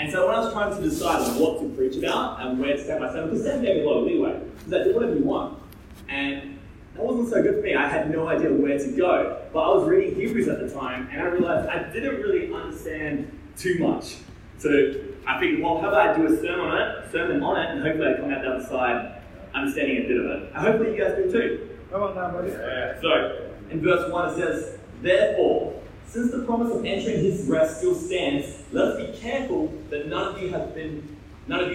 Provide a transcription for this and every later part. And so when I was trying to decide what to preach about and where to set myself, because that gave me a lot of leeway, because I did whatever you want. And that wasn't so good for me. I had no idea where to go. But I was reading Hebrews at the time, and I realized I didn't really understand too much. So I figured, well, how about I do a sermon on it, and hopefully I come out the other side understanding a bit of it. And hopefully you guys do too. Come on now, buddy. Yeah. So in verse 1 it says, "Therefore, since the promise of entering his rest still stands, let us be careful that none of you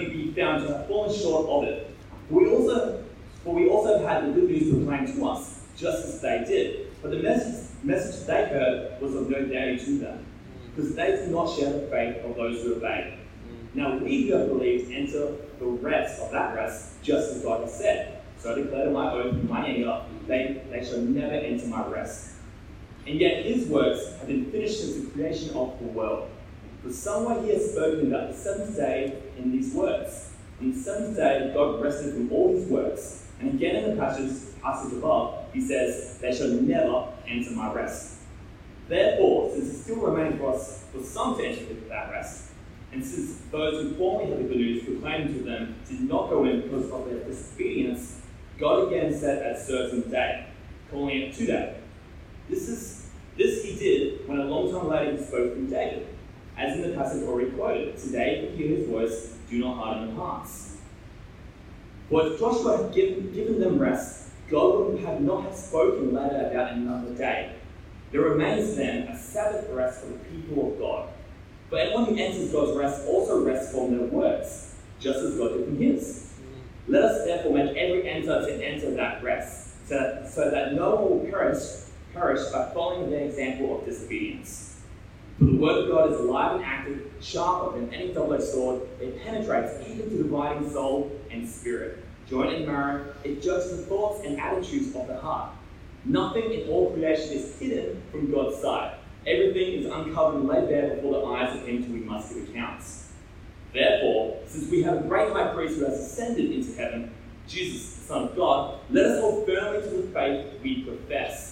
be found to have fallen short of it. For we also had the good news proclaimed to us, just as they did. But the message they heard was of no value to them, because they did not share the faith of those who obeyed. Now we who have believed enter the rest of that rest, just as God has said. So I declare to my oath in my anger, they shall never enter my rest. And yet his works have been finished since the creation of the world. For somewhere he has spoken about the seventh day in these words. On the seventh day God rested from all his works. And again in the passage above, he says, they shall never enter my rest. Therefore, since it still remains for some to enter that rest, and since those who formerly had the good news proclaimed to them did not go in because of their disobedience, God again set a certain day, calling it today. This he did when a long time later he spoke through David, as in the passage already quoted, today you hear his voice, do not harden your hearts. For if Joshua had given them rest, God would have not have spoken later about another day. There remains then a Sabbath rest for the people of God. But anyone who enters God's rest also rests from their works, just as God did from his. Let us therefore make every effort to enter that rest, so that no one will perish by following the example of disobedience. For the word of God is alive and active, sharper than any double-edged sword. It penetrates even to dividing soul and spirit, joint and marrow. It judges the thoughts and attitudes of the heart. Nothing in all creation is hidden from God's sight. Everything is uncovered and laid bare before the eyes of him to whom we must give accounts. Therefore, since we have a great high priest who has ascended into heaven, Jesus, the Son of God, let us hold firmly to the faith we profess.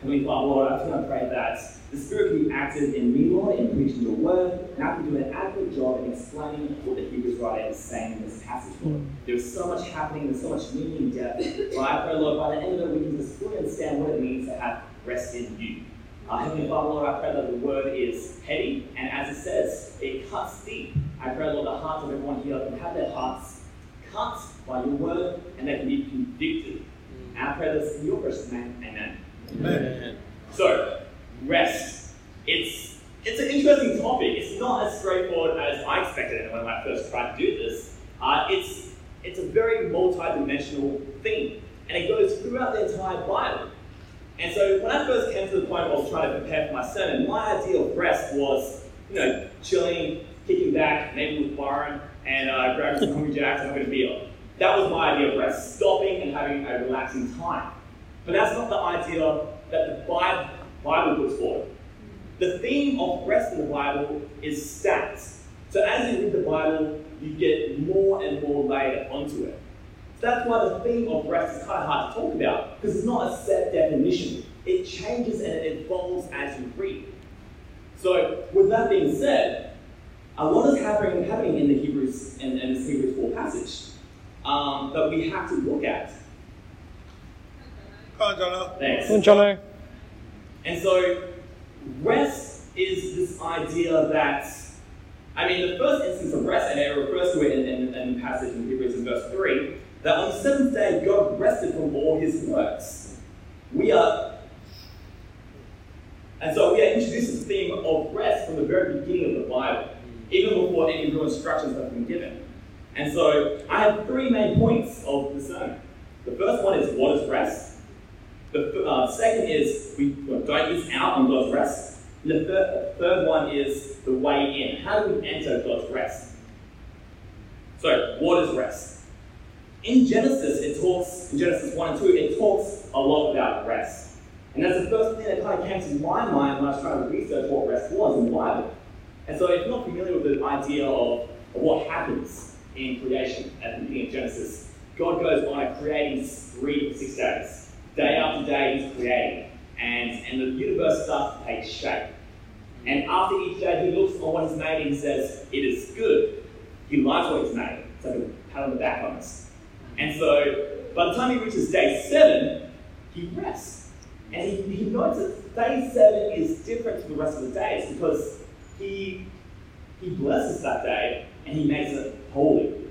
Heavenly Father, Lord, I pray that the Spirit can be active in me, Lord, in preaching your word, and I can do an adequate job in explaining what the Hebrews writer is saying in this passage, Lord. There's so much happening, there's so much meaning and depth, but I pray, Lord, by the end of it, we can just fully understand what it means to have rest in you. Heavenly Father, Lord, I pray that the word is heavy, and as it says, it cuts deep. I pray, Lord, the hearts of everyone here can have their hearts cut by your word, and they can be convicted. And I pray this in your precious name. Amen. Amen. So, rest. It's an interesting topic. It's not as straightforward as I expected it when I first tried to do this. It's a very multi-dimensional theme, and it goes throughout the entire Bible. And so when I first came to the point where I was trying to prepare for my sermon, my idea of rest was, chilling, kicking back, maybe with Paran, and grabbing some coffee jacks and having a beer. That was my idea of rest, stopping and having a relaxing time. But that's not the idea that the Bible puts forward. The theme of rest in the Bible is stacked. So as you read the Bible, you get more and more layered onto it. That's why the theme of rest is kind of hard to talk about, because it's not a set definition. It changes and it evolves as you read. So, with that being said, a lot is happening in the Hebrews and this Hebrews 4 passage that we have to look at. Come on, Jono. Thanks. Come on, Jono. And so, rest is this idea that, the first instance of rest, and it refers to it in the passage in Hebrews in verse 3, that on the seventh day, God rested from all his works. We are introduced to the theme of rest from the very beginning of the Bible, even before any real instructions have been given. And so, I have three main points of the sermon. The first one is, what is rest? The second is, we don't miss out on God's rest. And the third one is, the way in. How do we enter God's rest? So, what is rest? In Genesis 1 and 2, it talks a lot about And that's the first thing that kind of came to my mind when I was trying to research what rest was in the Bible. And so if you're not familiar with the idea of what happens in creation at the beginning of Genesis, God goes on creating 3 to 6 days. Day after day he's creating, and the universe starts to take shape. And after each day he looks on what he's made and he says, it is good. He likes what he's made. It's like a pat on the back on us. And so by the time he reaches day 7, he rests. And he notices day 7 is different to the rest of the days because he blesses that day and he makes it holy.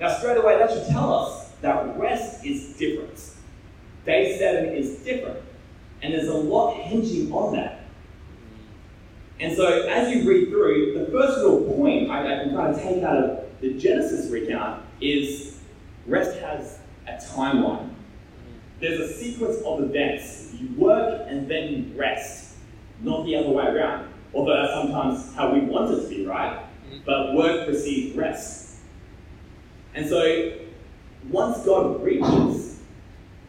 Now straight away that should tell us that rest is different. Day 7 is different. And there's a lot hinging on that. And so as you read through, the first little point I can kind of take out of the Genesis recount is rest has a timeline. There's a sequence of events. You work and then you rest, not the other way around. Although that's sometimes how we want it to be, right? But work precedes rest. And so once God reaches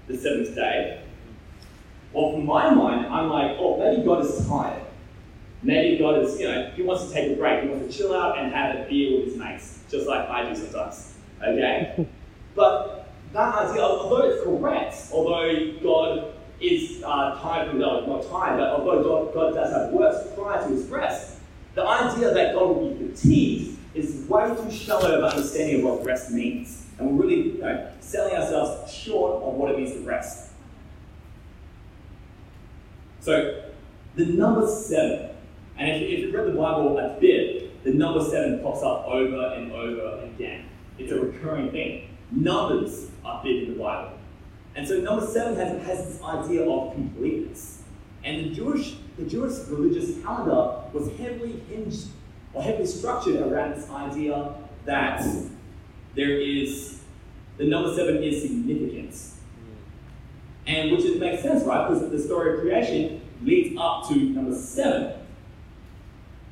the 7th day, well, from my mind, I'm like, oh, maybe God is tired. Maybe God is, he wants to take a break. He wants to chill out and have a beer with his mates, just like I do sometimes, okay? But that idea, although it's correct, although God is tired, not tired, but although God does have works prior to his rest, the idea that God will be fatigued is way too shallow of understanding of what rest means. And we're really selling ourselves short on what it means to rest. So, the number 7, and if you've read the Bible a bit, the number 7 pops up over and over again. It's a recurring thing. Numbers are big in the Bible. And so number 7 has this idea of completeness. And the Jewish religious calendar was heavily hinged or heavily structured around this idea that the number 7 is significant. And which it makes sense, right? Because the story of creation leads up to number 7.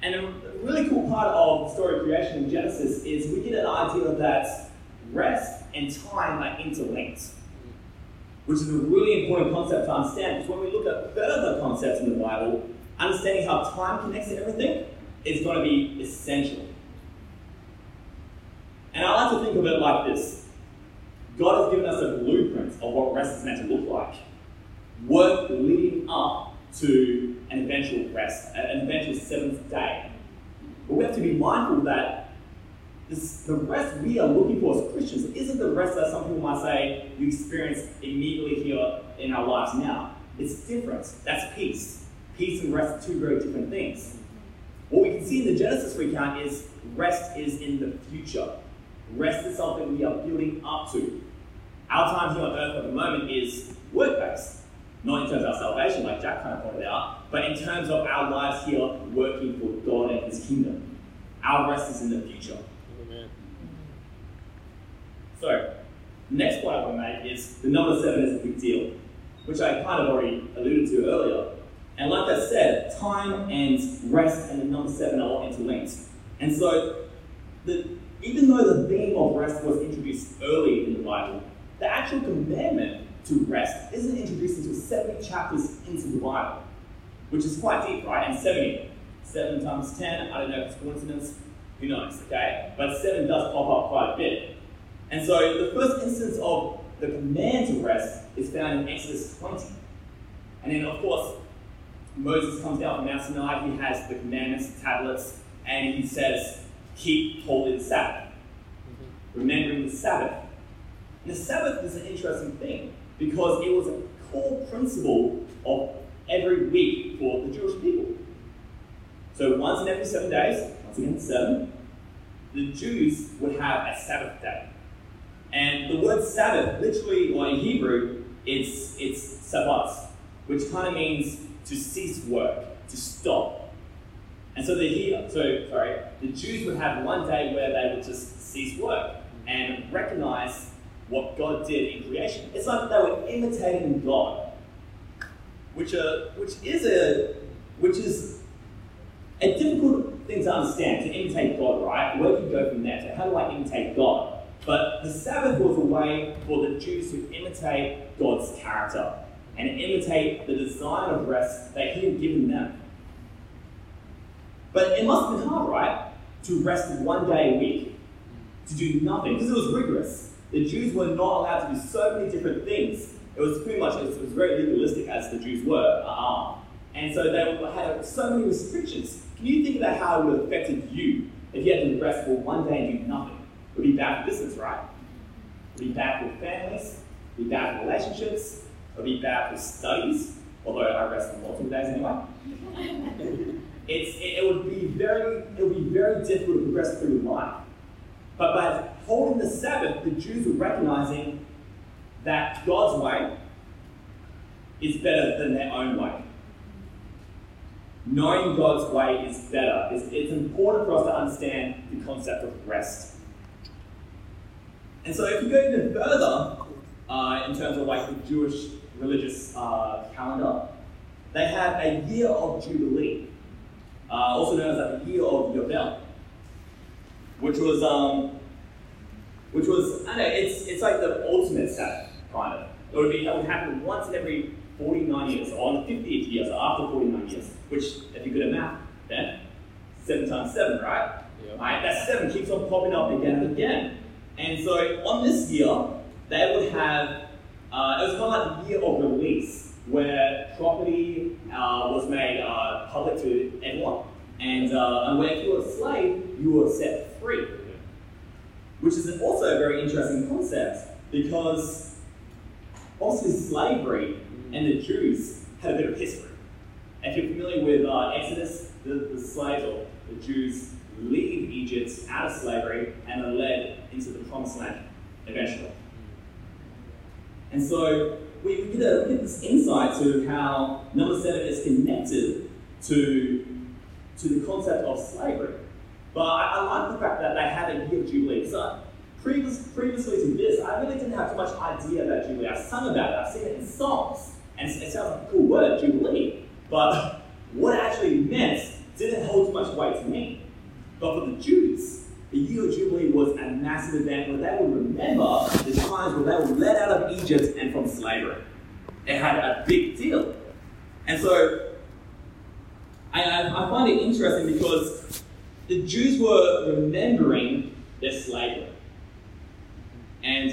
And a really cool part of the story of creation in Genesis is we get an idea that rest and time are interlinked, which is a really important concept to understand, because when we look at further concepts in the Bible, understanding how time connects to everything is going to be essential. And I like to think of it like this. God has given us a blueprint of what rest is meant to look like. Work leading up to an eventual rest, an eventual 7th day. But we have to be mindful that the rest we are looking for as Christians isn't the rest that some people might say you experience immediately here in our lives now. It's different. That's peace. Peace and rest are two very different things. What we can see in the Genesis recount is rest is in the future. Rest is something we are building up to. Our time here on earth at the moment is work-based. Not in terms of our salvation, like Jack kind of pointed out, but in terms of our lives here working for God and his kingdom. Our rest is in the future. So, the next point I want to make is the number 7 is a big deal, which I kind of already alluded to earlier. And like I said, time and rest and the number 7 are all interlinked. And so, even though the theme of rest was introduced early in the Bible, the actual commandment to rest isn't introduced until 70 chapters into the Bible, which is quite deep, right? And 70, 7 times 10, I don't know if it's coincidence, who knows, okay? But 7 does pop up quite a bit. And so the first instance of the command to rest is found in Exodus 20. And then, of course, Moses comes down from Mount Sinai, he has the commandments, the tablets, and he says, keep holy the Sabbath, remembering the Sabbath. And the Sabbath is an interesting thing because it was a core principle of every week for the Jewish people. So once in every 7 days, once again 7, the Jews would have a Sabbath day. And the word Sabbath, literally, or in Hebrew, it's Sabbath, which kind of means to cease work, to stop. And so the Jews would have one day where they would just cease work and recognize what God did in creation. It's like they were imitating God, which is a difficult thing to understand, to imitate God, right? Where do you go from there? So how do I imitate God? But the Sabbath was a way for the Jews to imitate God's character and imitate the design of rest that he had given them. But it must have been hard, right? To rest one day a week, to do nothing, because it was rigorous. The Jews were not allowed to do so many different things. It was pretty much, it was very legalistic as the Jews were. And so they had so many restrictions. Can you think about how it would have affected you if you had to rest for one day and do nothing? It would be bad for business, right? It would be bad for families, it would be bad for relationships, it would be bad for studies, although I rest for multiple days anyway. It would be very difficult to progress through life. But by holding the Sabbath, the Jews were recognizing that God's way is better than their own way. Knowing God's way is better. It's important for us to understand the concept of rest. And so if you go even further, in terms of like the Jewish religious calendar, they have a year of Jubilee, also known as the year of Yovel, which was I don't know, it's like the ultimate Sabbath kind of. It would happen once in every 49 years, or on the 50th year, so after 49 years. Which, if you're good at math, then 7 times 7, right? Yeah. Right? That 7 keeps on popping up again and again. And so on this year, they would have, it was kind of like the year of release, where property was made public to everyone. And where if you were a slave, you were set free. Yeah. Which is also a very interesting concept, because obviously slavery and the Jews had a bit of history. If you're familiar with Exodus, the slaves, or the Jews, leave Egypt out of slavery and are led into the Promised Land eventually. And so we get this insight to how number 7 is connected to the concept of slavery. But I like the fact that they had a year of Jubilee. So previously to this, I really didn't have too much idea about Jubilee. I've sung about it, I've seen it in songs, and it sounds like a cool word, Jubilee. But what it actually meant didn't hold too much weight to me. But for the Jews, the year of Jubilee was a massive event where they would remember the times where they were led out of Egypt and from slavery. It had a big deal. And so I find it interesting because the Jews were remembering their slavery. And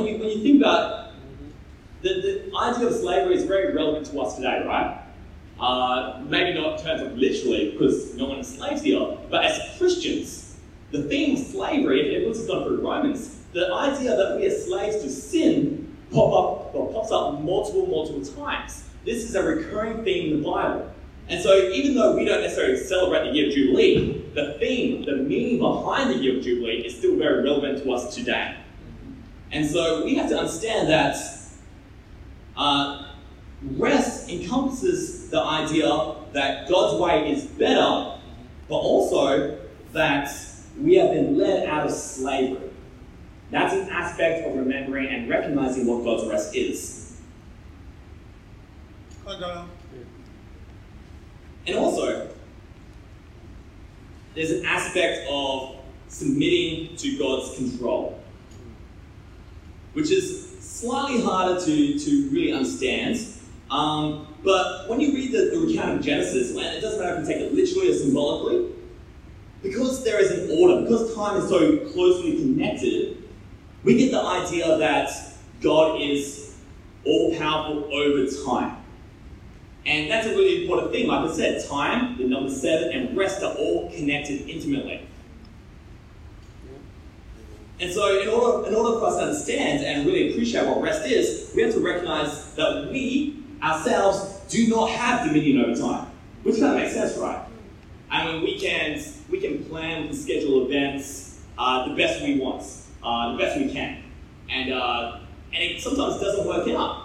when you think about it, the idea of slavery is very relevant to us today, right? Maybe not in terms of literally, because no one is slaves here, but as Christians, the theme of slavery, if it was done through Romans, the idea that we are slaves to sin pops up multiple times. This is a recurring theme in the Bible. And so even though we don't necessarily celebrate the year of Jubilee, the theme, the meaning behind the year of Jubilee is still very relevant to us today. And so we have to understand that rest encompasses the idea that God's way is better, but also that we have been led out of slavery. That's an aspect of remembering and recognizing what God's rest is. And also, there's an aspect of submitting to God's control, which is slightly harder to really understand. But when you read the recount of Genesis, it doesn't matter if you take it literally or symbolically, because there is an order, because time is so closely connected, we get the idea that God is all-powerful over time. And that's a really important thing. Like I said, time, the number 7, and rest are all connected intimately. And so in order for us to understand and really appreciate what rest is, we have to recognize that we, ourselves, do not have dominion over time. Which kind of makes sense, right? I mean, we can plan and schedule events the best we want, the best we can. And it sometimes doesn't work out.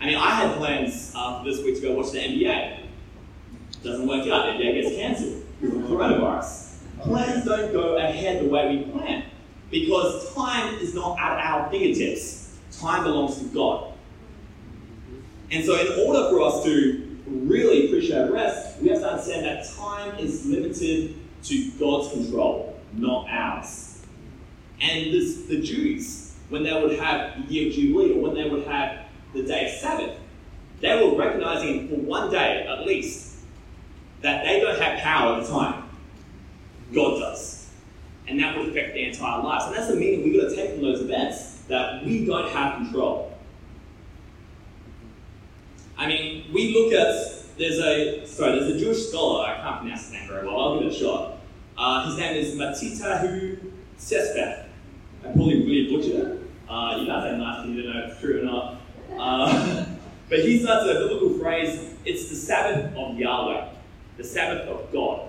I mean, I had plans for this week to go watch the NBA. It doesn't work out. The NBA gets cancelled because of coronavirus. Plans don't go ahead the way we plan. Because time is not at our fingertips. Time belongs to God. And so in order for us to really appreciate rest, we have to understand that time is limited to God's control, not ours. And the Jews, when they would have the year of Jubilee or when they would have the day of Sabbath, they were recognizing for one day at least that they don't have power at the time. God does. And that would affect their entire lives. And that's the meaning we've got to take from those events, that we don't have control. I mean, we look at, there's a Jewish scholar, I can't pronounce his name very well, I'll give it a shot. His name is Matitahu Sespeth. I probably really butchered it. You guys are nice, you don't know if it's true or not. But he starts with a biblical phrase, it's the Sabbath of Yahweh, the Sabbath of God.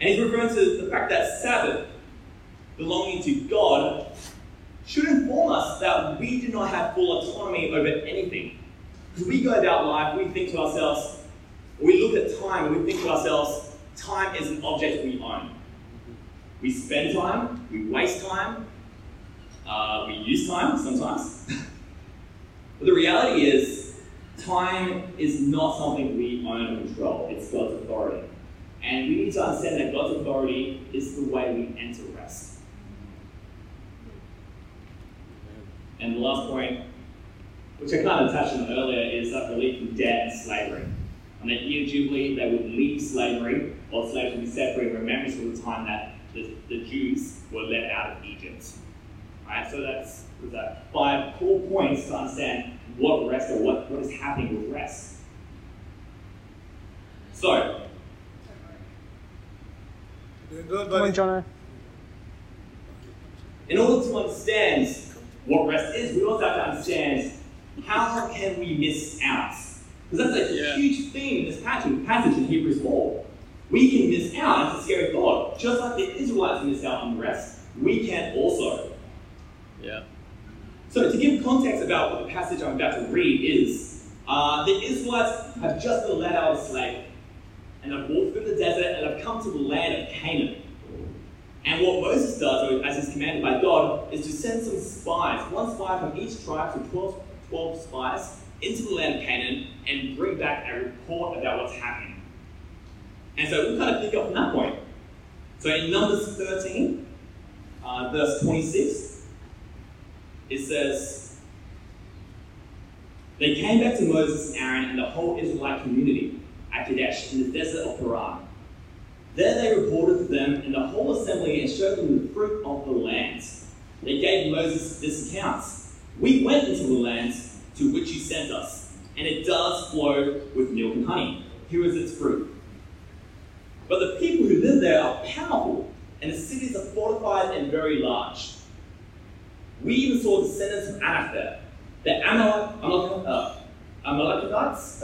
And he's referring to the fact that Sabbath, belonging to God, should inform us that we do not have full autonomy over anything. Because we go about life, we think to ourselves, we look at time and we think to ourselves, time is an object we own. We spend time, we waste time, we use time sometimes. But the reality is, time is not something we own or control. It's God's authority. And we need to understand that God's authority is the way we enter rest. And the last point, which I kind of touched on earlier, is that relief from debt and slavery. On that year of Jubilee, they would leave slavery, or slaves would be separated, remembrance of the time that the Jews were let out of Egypt. Right, so that's 5 core points to understand what rest or what is happening with rest. So, good, buddy. In order to understand what rest is, we also have to understand how can we miss out. Because that's a huge theme in this passage in Hebrews 4. We can miss out, it's a scary thought. Just like the Israelites miss out on rest, we can also. Yeah. So to give context about what the passage I'm about to read is, the Israelites have just been let out of slavery. And I've walked through the desert and I've come to the land of Canaan. And what Moses does, as he's commanded by God, is to send some spies, one spy from each tribe, so 12 spies, into the land of Canaan and bring back a report about what's happening. And so we'll kind of pick up from that point. So in Numbers 13, verse 26, it says, they came back to Moses and Aaron and the whole Israelite community at Kadesh in the desert of Paran. There they reported to them and the whole assembly and showed them the fruit of the land. They gave Moses this account. We went into the land to which you sent us, and it does flow with milk and honey. Here is its fruit. But the people who live there are powerful, and the cities are fortified and very large. We even saw descendants of Anak there. The Amalekites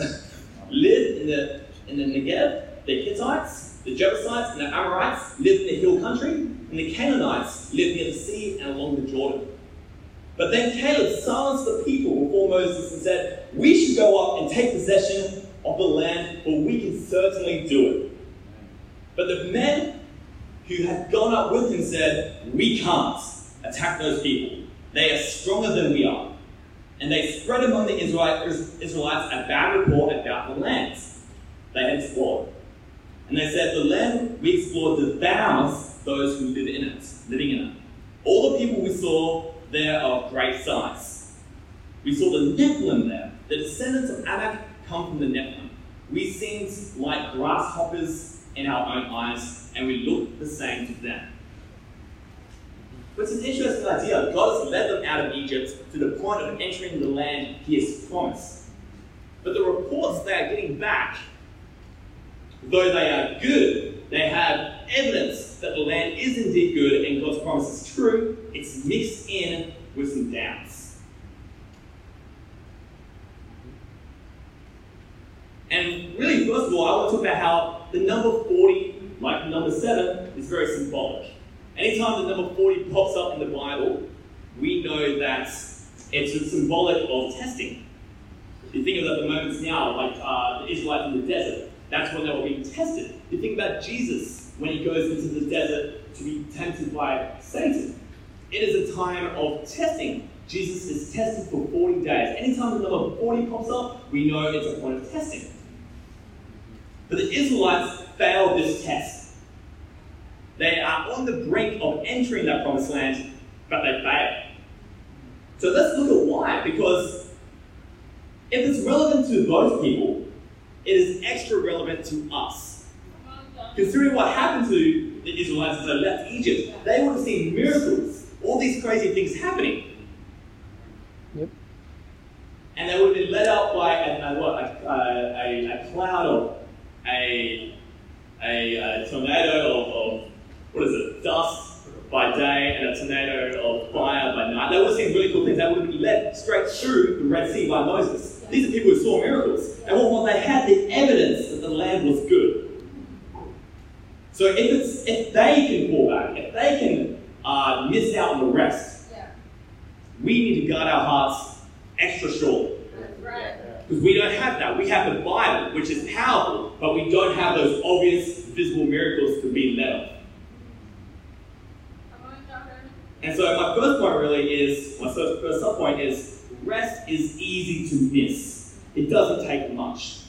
lived in the Negev, the Hittites, the Jebusites, and the Amorites lived in the hill country, and the Canaanites lived near the sea and along the Jordan. But then Caleb silenced the people before Moses and said, we should go up and take possession of the land, for we can certainly do it. But the men who had gone up with him said, we can't attack those people. They are stronger than we are. And they spread among the Israelites a bad report about the land they had explored. And they said, the land we explored devours those who live in it, All the people we saw there are of great size. We saw the Nephilim there. The descendants of Anak come from the Nephilim. We seemed like grasshoppers in our own eyes, and we looked the same to them. But it's an interesting idea. God has led them out of Egypt to the point of entering the land he has promised. But the reports they are getting back, though they are good, they have evidence that the land is indeed good and God's promise is true, it's mixed in with some doubts. And really, first of all, I want to talk about how the number 40, like the number 7, is very symbolic. Anytime the number 40 pops up in the Bible, we know that it's symbolic of testing. You think about the moments now, like the Israelites in the desert, that's when they were being tested. You think about Jesus when he goes into the desert to be tempted by Satan. It is a time of testing. Jesus is tested for 40 days. Anytime the number 40 pops up, we know it's a point of testing. But the Israelites failed this test. They are on the brink of entering that promised land, but they fail. So let's look at why, because if it's relevant to those people, it is extra relevant to us. Considering what happened to the Israelites as they left Egypt, they would have seen miracles, all these crazy things happening. Yep. And they would have been led out by a cloud or a tornado of dust by day and a tornado of fire by night. They would have seen really cool things. They would have been led straight through the Red Sea by Moses. These are people who saw miracles. And well, they had the evidence that the land was good. So if they can fall back, if they can miss out on the rest, we need to guard our hearts extra short. That's right. Because we don't have that. We have the Bible, which is powerful, but we don't have those obvious, visible miracles to be led of. And so my first point is rest is easy to miss. It doesn't take much.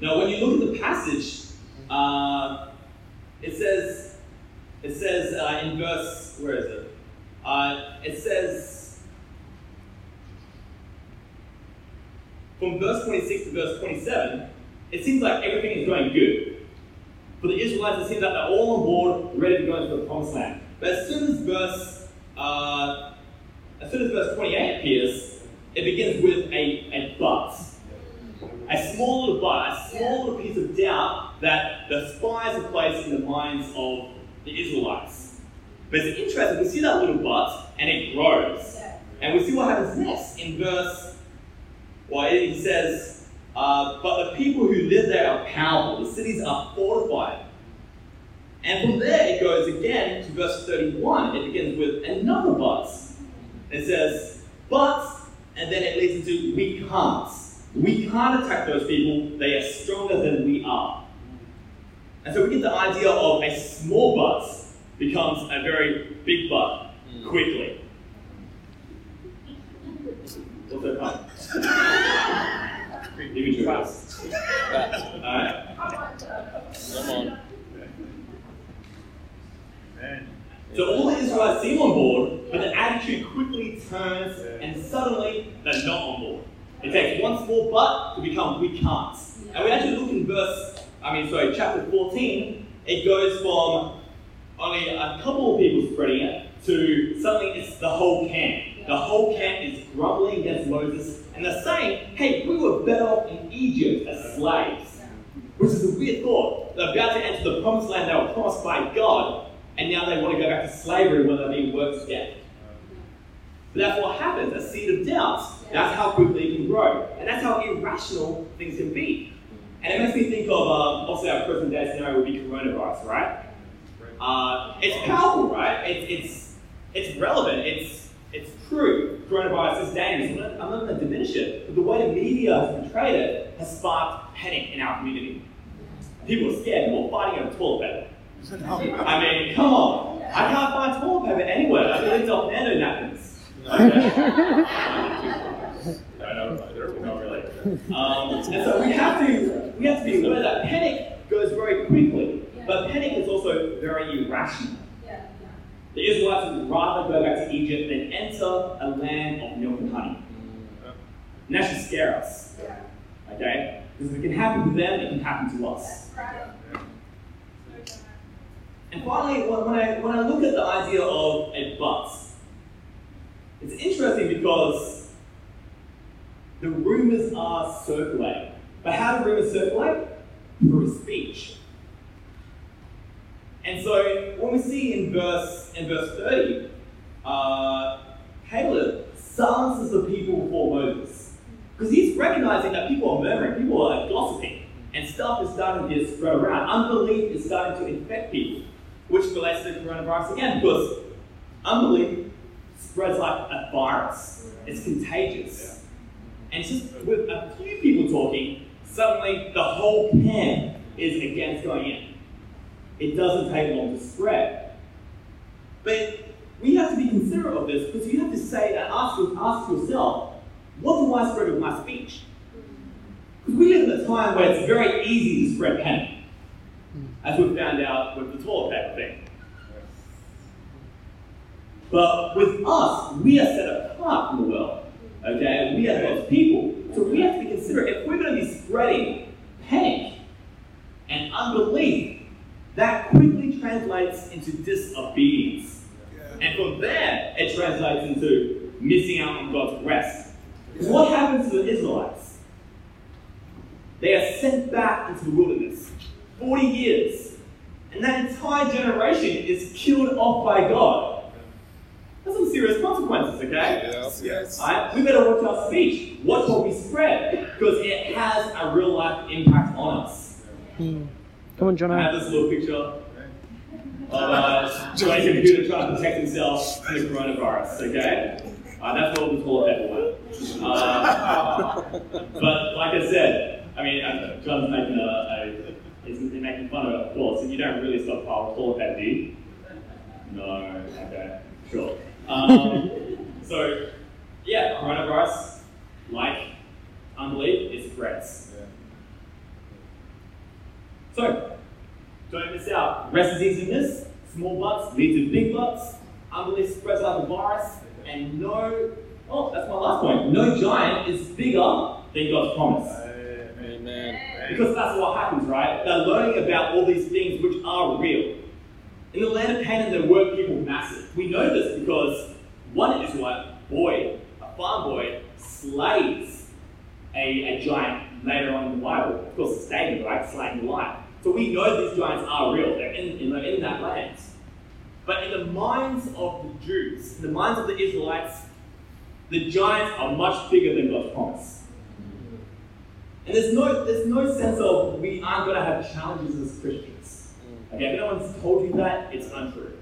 Now, when you look at the passage, it says in verse, where is it? It says, from verse 26 to verse 27, it seems like everything is going good. For the Israelites, it seems like they're all on board, ready to go into the promised land. But as soon as verse 28 appears, it begins with a but. A small little piece of doubt that the spies have placed in the minds of the Israelites. But it's interesting, we see that little but, and it grows. And we see what happens next in verse, it says, but the people who live there are powerful, the cities are fortified. And from there it goes again to verse 31, it begins with another but. It says, but, and then it leads into we can't. We can't attack those people, they are stronger than we are. And so we get the idea of a small but becomes a very big but quickly. What's that part? You can trust. Alright. Come on. So all the Israelites seem on board, but the attitude quickly turns and suddenly they're not on board. It takes one small but to become we can't. And we actually look in chapter 14, it goes from only a couple of people spreading it to suddenly it's the whole camp. The whole camp is grumbling against Moses and they're saying, hey, we were better off in Egypt as slaves. Which is a weird thought. They're about to enter the promised land they were promised by God and now they want to go back to slavery where they're being worked to death. But that's what happens, a seed of doubt. That's how quickly it can grow. And that's how irrational things can be. And it makes me think of, obviously our present day scenario would be coronavirus, right? It's powerful, right? It's relevant, it's true. Coronavirus is dangerous. I'm not going to diminish it, but the way the media has portrayed it has sparked panic in our community. People are scared, people are fighting over toilet paper. I mean, come on. I can't find toilet paper anywhere. I've lived off nano napkins. And so we have to be aware that panic goes very quickly, but panic is also very irrational. The Israelites would rather go back to Egypt than enter a land of milk and honey. And that should scare us. Okay? Because if it can happen to them, it can happen to us. And finally, when I look at the idea of a but, it's interesting because the rumors are circulating. But how do rumors circulate? Through speech. And so when we see in verse 30, Caleb silences the people before Moses. Because he's recognizing that people are murmuring, people are gossiping, and stuff is starting to get spread around. Unbelief is starting to infect people, which relates to the coronavirus again, because unbelief spreads like a virus. It's contagious. And just with a few people talking, suddenly the whole camp is against going in. It doesn't take long to spread. But we have to be considerate of this because you have to say that ask yourself, what do I spread with my speech? Because we live in a time where it's very easy to spread panic, as we found out with the toilet paper thing. But with us, we are set apart from the world. Okay? We are God's people. So we have to consider, if we're going to be spreading panic and unbelief, that quickly translates into disobedience. And from there, it translates into missing out on God's rest. So what happens to the Israelites? They are sent back into the wilderness. 40 years. And that entire generation is killed off by God. That's some serious consequences, okay? Yes. Right? We better watch our speech. Watch what we spread. Because it has a real life impact on us. Come on, John. I have this little picture of John's computer trying to protect himself from the coronavirus, okay? That's what we call it that one. But like I said, John's making making fun of it, of course, and you don't really stop call it that, do you? No, okay, sure. So, yeah, coronavirus, like unbelief, it spreads. Yeah. So, don't miss out. Rest is easy to miss. Small butts lead to big butts. Unbelief spreads like a virus. And that's my last point. No giant is bigger than God's promise. Amen. Because that's what happens, right? They're learning about all these things which are real. In the land of Canaan, there were people massive. We know this because one Israelite boy, a farm boy, slays a giant later on in the Bible. Of course, it's David, right? Slaying the lion. So we know these giants are real. They're in that land. But in the minds of the Jews, in the minds of the Israelites, the giants are much bigger than God's promise. And there's no sense of we aren't going to have challenges as Christians. Okay, if no one's told you that, it's untrue.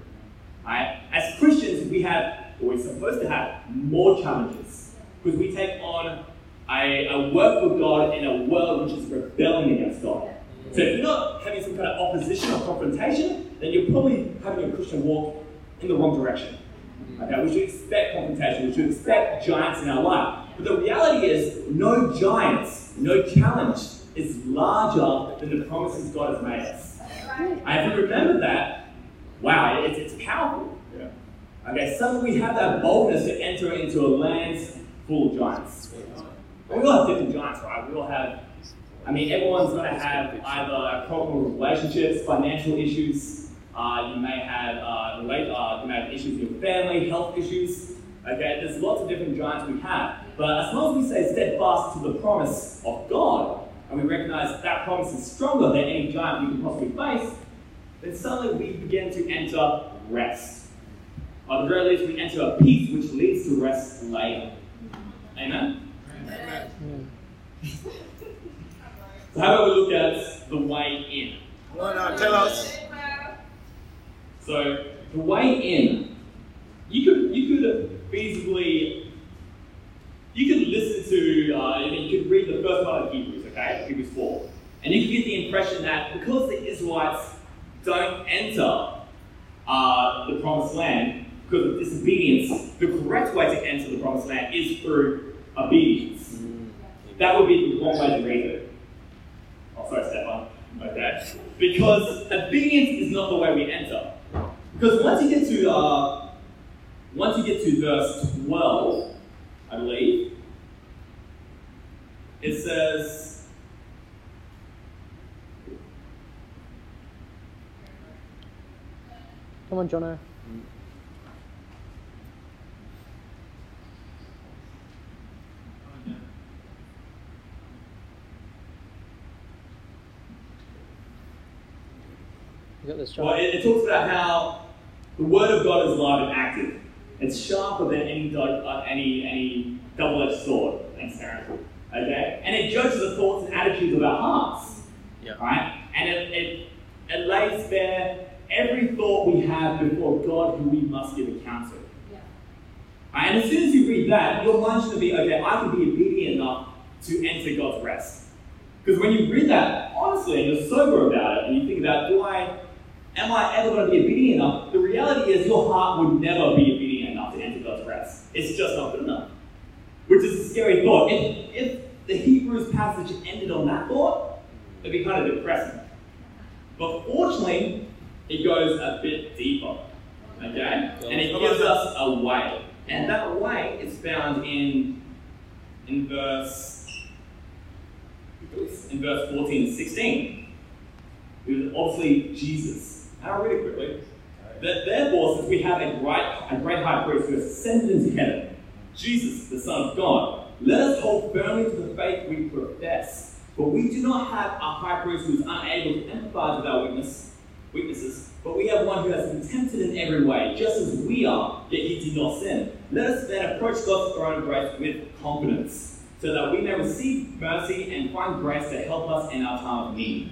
Alright? As Christians, we're supposed to have more challenges. Because we take on a work for God in a world which is rebelling against God. So if you're not having some kind of opposition or confrontation, then you're probably having a Christian walk in the wrong direction. Okay, we should expect confrontation, we should expect giants in our life. But the reality is, no giants, no challenge is larger than the promises God has made us. And if you remember that, wow, it's powerful. Yeah. Okay, suddenly we have that boldness to enter into a land full of giants. We all have different giants, right? We all have... everyone's going to have either problem with relationships, financial issues. You may have issues with your family, health issues. Okay, there's lots of different giants we have. But as long as we stay steadfast to the promise of God, and we recognize that promise is stronger than any giant we can possibly face, then suddenly we begin to enter rest. At the very least, we enter a peace which leads to rest later. Amen? Amen. So how about we look at the way in? Tell us. So the way in, you could listen to, you could read the first part of Hebrews, okay, Hebrews 4, and you could get the impression that because the Israelites don't enter the promised land because of disobedience, the correct way to enter the promised land is through obedience. That would be the wrong way to read it. Sorry, Stefan. Okay. Because obedience is not the way we enter. Because once you get to verse 12, I believe, it says, "Come on, Jono." Well, it talks about how the word of God is live and active. It's sharper than any double-edged sword. Thanks, Aaron. Okay? And it judges the thoughts and attitudes of our hearts. Yeah. Right? And it lays bare every thought we have before God who we must give account to. Yeah. Right? And as soon as you read that, your mind should be, okay, I can be obedient enough to enter God's rest. Because when you read that, honestly, and you're sober about it, and you think about, am I ever going to be obedient enough? The reality is your heart would never be obedient enough to enter God's rest. It's just not good enough. Which is a scary thought. If the Hebrews passage ended on that thought, it'd be kind of depressing. But fortunately, it goes a bit deeper. Okay? And it gives us a way. And that way is found in verse 14 and 16. It was obviously Jesus. I'll read it quickly. That therefore, since we have a great high priest who ascended into heaven, Jesus, the Son of God, let us hold firmly to the faith we profess. For we do not have a high priest who is unable to empathize with our weaknesses, but we have one who has been tempted in every way, just as we are, yet he did not sin. Let us then approach God's throne of grace with confidence, so that we may receive mercy and find grace to help us in our time of need.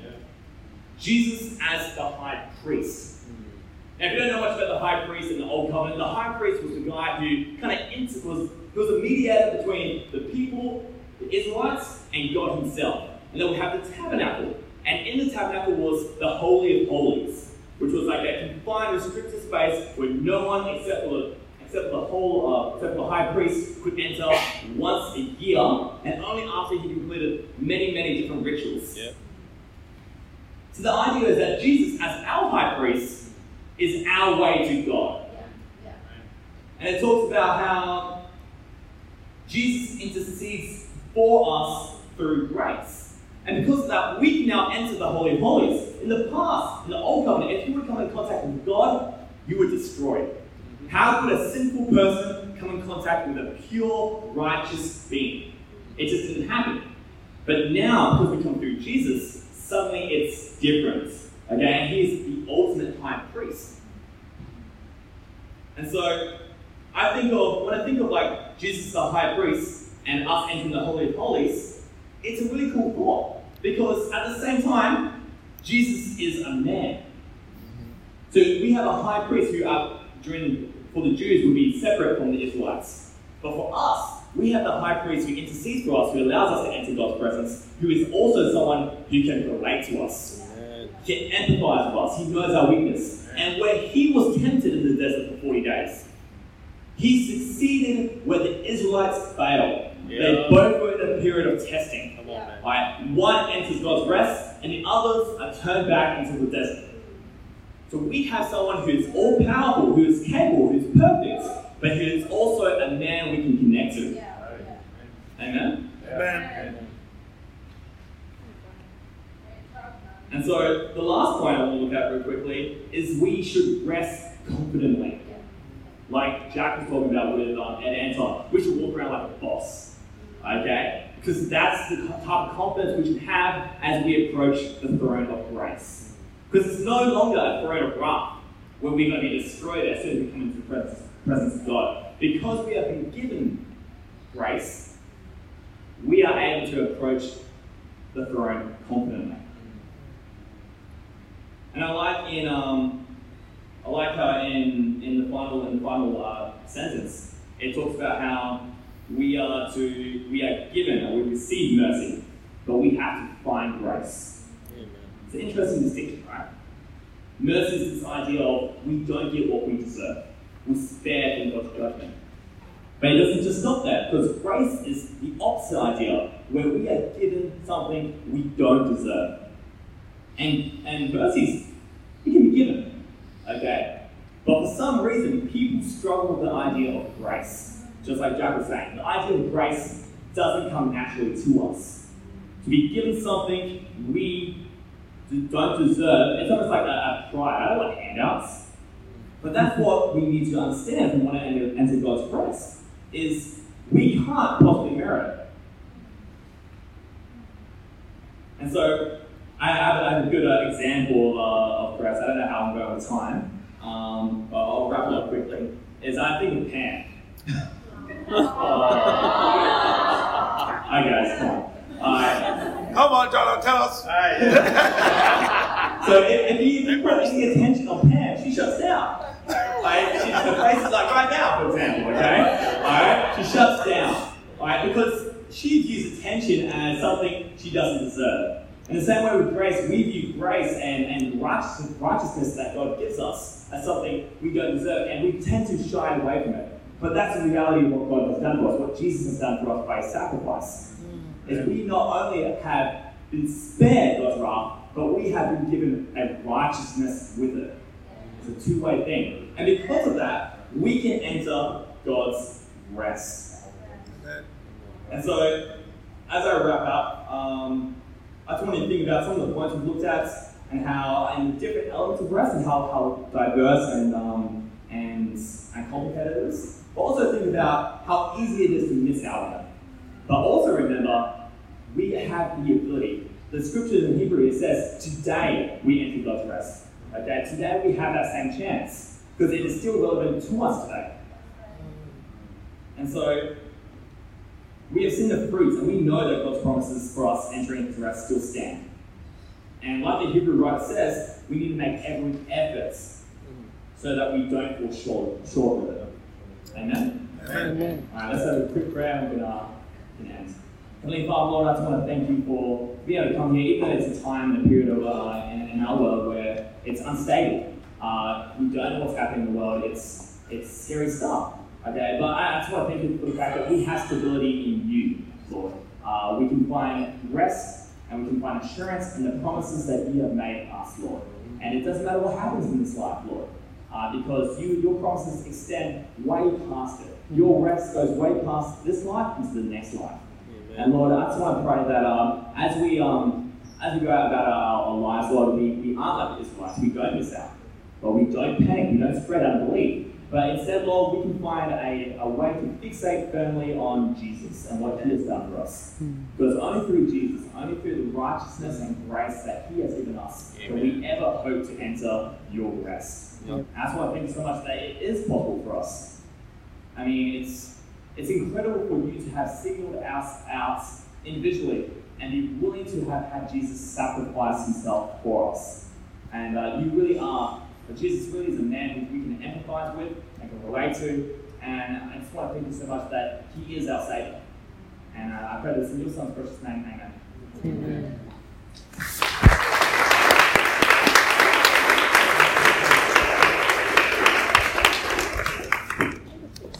Jesus as the high priest. Now, if you don't know much about the high priest in the Old Covenant, the high priest was the guy who was a mediator between the people, the Israelites, and God himself. And then we have the tabernacle. And in the tabernacle was the Holy of Holies, which was like a confined, restricted space where no one except the high priest could enter once a year, and only after he completed many, many different rituals. Yeah. So the idea is that Jesus, as our high priest, is our way to God. Yeah. Yeah. And it talks about how Jesus intercedes for us through grace. And because of that, we can now enter the Holy of Holies. In the past, in the Old Covenant, if you would come in contact with God, you were destroyed. How could a sinful person come in contact with a pure, righteous being? It just didn't happen. But now, because we come through Jesus, suddenly it's different. Okay, and he's the ultimate high priest. And so, when I think of like Jesus the high priest and us entering the Holy of Holies, it's a really cool thought, because at the same time, Jesus is a man. So we have a high priest who, for the Jews, would be separate from the Israelites. But for us, we have the high priest who intercedes for us, who allows us to enter God's presence, who is also someone who can relate to us, can empathize with us. He knows our weakness. And where he was tempted in the desert for 40 days, he succeeded where the Israelites failed. Yeah. They both were in a period of testing. Right? One enters God's rest, and the others are turned back into the desert. So we have someone who is all-powerful, who is capable, who is perfect, but who is also a man we can connect to. Yeah. Amen? Yeah. Amen. And so the last point I want to look at real quickly is we should rest confidently. Like Jack was talking about with Ed Anton, we should walk around like a boss. Okay? Because that's the type of confidence we should have as we approach the throne of grace. Because it's no longer a throne of wrath where we're going to be destroyed as soon as we come into the presence of God. Because we have been given grace, we are able to approach the throne confidently. And I like how in the final sentence it talks about how we are given and we receive mercy, but we have to find grace. Amen. It's an interesting distinction, right? Mercy is this idea of we don't get what we deserve. We spare from God's judgment. But it doesn't just stop there, because grace is the opposite idea, where we are given something we don't deserve. And mercy, it can be given, okay? But for some reason, people struggle with the idea of grace. Just like Jack was saying, the idea of grace doesn't come naturally to us. To be given something we don't deserve, it's almost like a pride. I don't like handouts. But that's what we need to understand from when we enter God's grace, is we can't possibly merit it. And so, I have a good example of grace. I don't know how I'm going with time, but I'll wrap it up quickly. Is I think of Pam. Hi guys, come on. Come on, John, tell us. So if you put the attention on Pam, she shuts down. Like, her face is like right now, for example, okay? Alright? She shuts down. Alright, because she views attention as something she doesn't deserve. In the same way with grace, we view grace and righteousness that God gives us as something we don't deserve, and we tend to shy away from it. But that's the reality of what God has done for us, what Jesus has done for us by sacrifice. Is we not only have been spared God's wrath, but we have been given a righteousness with it. It's a two-way thing. And because of that, we can enter God's rest. And so, as I wrap up, I just want you to think about some of the points we've looked at and different elements of rest and how diverse and complicated it is. But also think about how easy it is to miss out on it. But also remember, we have the ability. The scriptures in Hebrew, it says, today we enter God's rest. Okay, today we have that same chance because it is still relevant to us today. And so, we have seen the fruits and we know that God's promises for us entering into rest still stand. And like the Hebrew writer says, we need to make every effort so that we don't fall short of it. Amen? Amen. All right, let's have a quick prayer and we're going to end. Heavenly Father, Lord, I just want to thank you for being able to come here, even though it's a time and a period of in our world where it's unstable. We don't know what's happening in the world. It's scary stuff. Okay, but I just want to thank you for the fact that we have stability in you, Lord. We can find rest and we can find assurance in the promises that you have made us, Lord. And it doesn't matter what happens in this life, Lord, because your promises extend way past it. Your rest goes way past this life into the next life. Amen. And Lord, I just want to pray that as we go out about our lives, Lord, we aren't like this life. We don't miss out, but we don't panic. We don't spread unbelief. But instead, Lord, we can find a way to fixate firmly on Jesus and what he has done for us. Because only through Jesus, only through the righteousness and grace that he has given us, can we ever hope to enter your rest. Yep. That's why I thank you so much that it is possible for us. I mean, it's incredible for you to have singled us out individually and be willing to have had Jesus sacrifice himself for us. And you really are. But Jesus really is a man who we can empathize with and can relate to. And I just want to thank you so much that he is our Savior. And I pray this in your son's precious name. Amen. Amen.